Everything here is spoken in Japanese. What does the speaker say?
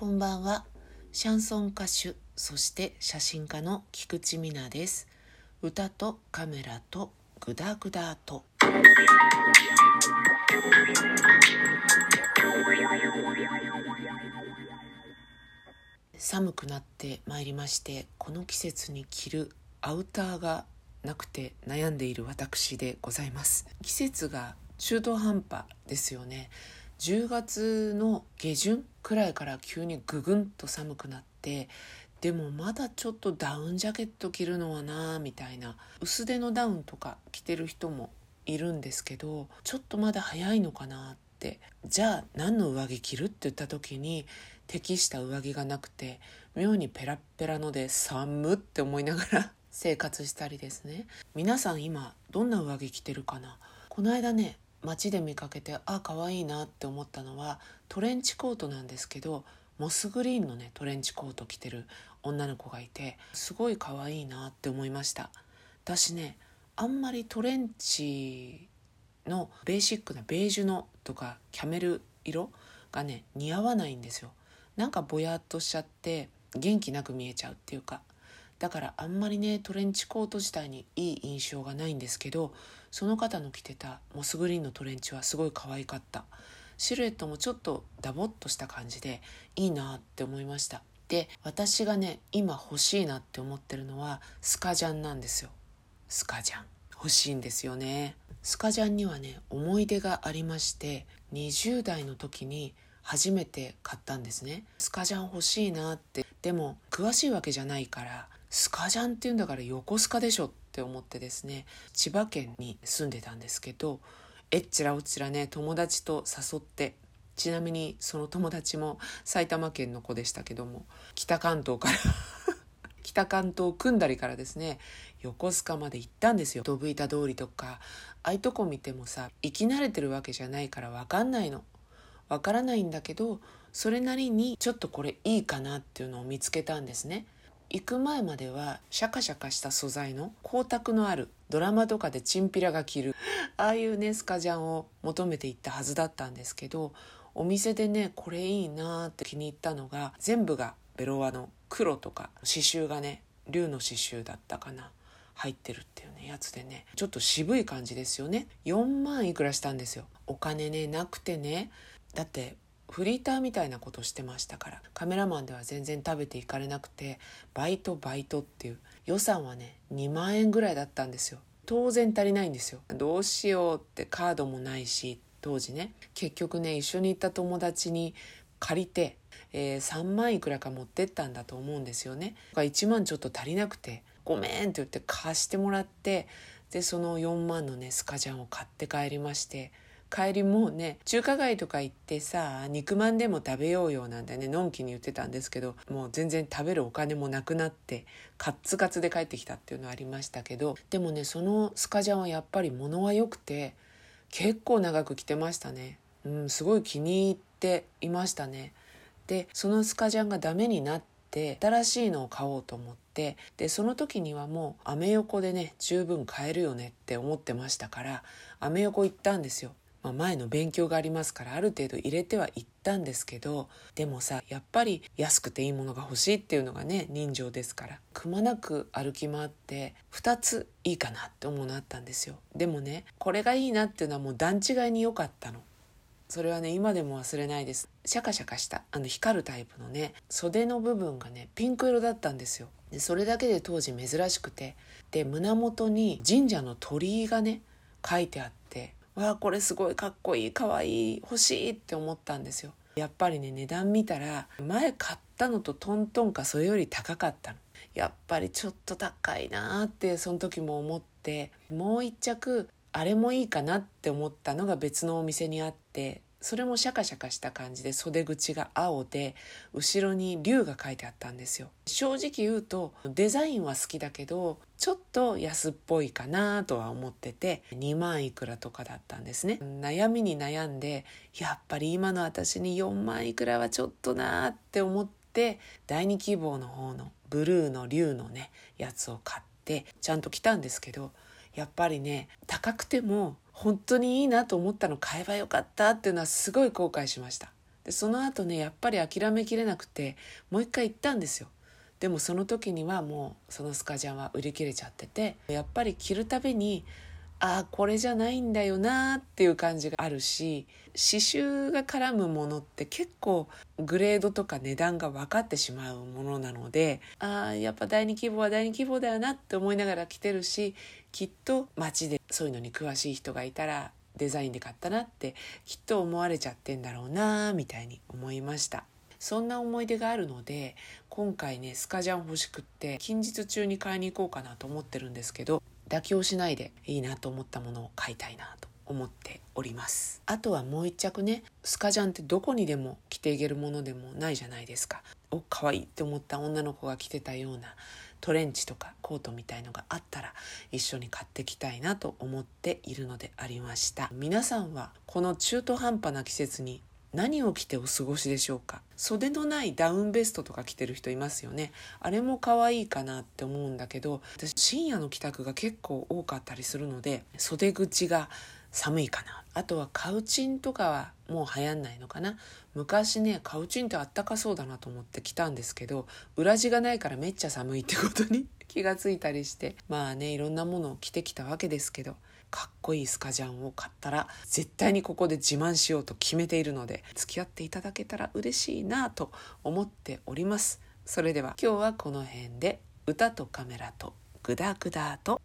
こんばんは。シャンソン歌手、そして写真家の菊池美奈です。歌とカメラとグダグダと寒くなってまいりまして、この季節に着るアウターがなくて悩んでいる私でございます。季節が中途半端ですよね。10月の下旬くらいから急にぐぐんと寒くなって、でもまだちょっとダウンジャケット着るのはなみたいな、薄手のダウンとか着てる人もいるんですけど、ちょっとまだ早いのかなって、じゃあ何の上着着るって言った時に適した上着がなくて、妙にペラッペラので寒って思いながら生活したりですね。皆さん今どんな上着着てるかな。この間ね、街で見かけて可愛いなって思ったのはトレンチコートなんですけど、モスグリーンのねトレンチコート着てる女の子がいて、すごい可愛いなって思いました。私ね、あんまりトレンチのベーシックなベージュのとかキャメル色がね似合わないんですよ。なんかぼやっとしちゃって元気なく見えちゃうっていうか、だからあんまりねトレンチコート自体にいい印象がないんですけど、その方の着てたモスグリーンのトレンチはすごい可愛かった。シルエットもちょっとダボっとした感じでいいなって思いました。で、私がね今欲しいなって思ってるのはスカジャンなんですよ。スカジャン欲しいんですよね。スカジャンにはね思い出がありまして、20代の時に初めて買ったんですね。スカジャン欲しいなって、でも詳しいわけじゃないから、スカジャンっていうんだから横須賀でしょって思ってですね、千葉県に住んでたんですけど、えっちらおっちらね友達と誘って、ちなみにその友達も埼玉県の子でしたけども、北関東から北関東組んだりからですね、横須賀まで行ったんですよ。ドブ板通りとかああいうとこ見てもさ、生き慣れてるわけじゃないから分かんないの。分からないんだけど、それなりにちょっとこれいいかなっていうのを見つけたんですね。行く前まではシャカシャカした素材の光沢のある、ドラマとかでチンピラが着るああいうねスカジャンを求めていったはずだったんですけど、お店でねこれいいなって気に入ったのが、全部がベロアの黒とか刺繍がね竜の刺繍だったかな入ってるっていうねやつでね、ちょっと渋い感じですよね。4万いくらしたんですよ。お金ねなくてね、だってフリーターみたいなことしてましたから、カメラマンでは全然食べていかれなくて、バイトっていう予算はね2万円ぐらいだったんですよ。当然足りないんですよ。どうしようって、カードもないし当時ね、結局ね一緒に行った友達に借りて、3万いくらか持ってったんだと思うんですよね。1万ちょっと足りなくて、ごめんって言って貸してもらって、でその4万のねスカジャンを買って帰りまして、帰りもうね中華街とか行ってさ、肉まんでも食べようよなんてねのんきに言ってたんですけど、もう全然食べるお金もなくなってカッツカツで帰ってきたっていうのありましたけど、でもねそのスカジャンはやっぱり物は良くて結構長く着てましたね。すごい気に入っていましたね。でそのスカジャンがダメになって、新しいのを買おうと思って、でその時にはもうアメ横でね十分買えるよねって思ってましたから、アメ横行ったんですよ。前の勉強がありますから、ある程度入れてはいったんですけど、でもさやっぱり安くていいものが欲しいっていうのがね人情ですから、くまなく歩き回って2ついいかなって思うのあったんですよ。でもねこれがいいなっていうのはもう段違いに良かったの。それはね今でも忘れないです。シャカシャカした光るタイプのね袖の部分がねピンク色だったんですよ。でそれだけで当時珍しくて、で胸元に神社の鳥居がね書いてあって、わあこれすごいかっこいい、かわいい、欲しいって思ったんですよ。やっぱりね値段見たら、前買ったのとトントンかそれより高かったの。やっぱりちょっと高いなってその時も思って、もう一着あれもいいかなって思ったのが別のお店にあって、それもシャカシャカした感じで袖口が青で後ろに龍が書いてあったんですよ。正直言うとデザインは好きだけどちょっと安っぽいかなとは思ってて、2万いくらとかだったんですね。悩みに悩んで、やっぱり今の私に4万いくらはちょっとなって思って、第2希望の方のブルーの龍のねやつを買ってちゃんと着たんですけど、やっぱりね高くても本当にいいなと思ったの買えばよかったっていうのはすごい後悔しました。でその後ねやっぱり諦めきれなくてもう一回行ったんですよ。でもその時にはもうそのスカジャンは売り切れちゃってて、やっぱり着るたびにこれじゃないんだよなっていう感じがあるし、刺繍が絡むものって結構グレードとか値段が分かってしまうものなので、やっぱ第二希望は第二希望だよなって思いながら着てるし、きっと街でそういうのに詳しい人がいたらデザインで買ったなってきっと思われちゃってんだろうなみたいに思いました。そんな思い出があるので今回ねスカジャン欲しくって近日中に買いに行こうかなと思ってるんですけど、妥協しないでいいなと思ったものを買いたいなと思っております。あとはもう一着ね、スカジャンってどこにでも着ていけるものでもないじゃないですか。可愛いって思った女の子が着てたようなトレンチとかコートみたいのがあったら一緒に買ってきたいなと思っているのでありました。皆さんはこの中途半端な季節に何を着てお過ごしでしょうか。袖のないダウンベストとか着てる人いますよね。あれも可愛いかなって思うんだけど、私深夜の帰宅が結構多かったりするので袖口が寒いかな。あとはカウチンとかはもう流行んないのかな。昔ねカウチンってあったかそうだなと思って着たんですけど、裏地がないからめっちゃ寒いってことに気がついたりして、いろんなものを着てきたわけですけど、かっこいいスカジャンを買ったら絶対にここで自慢しようと決めているので付き合っていただけたら嬉しいなと思っております。それでは今日はこの辺で、歌とカメラとグダグダと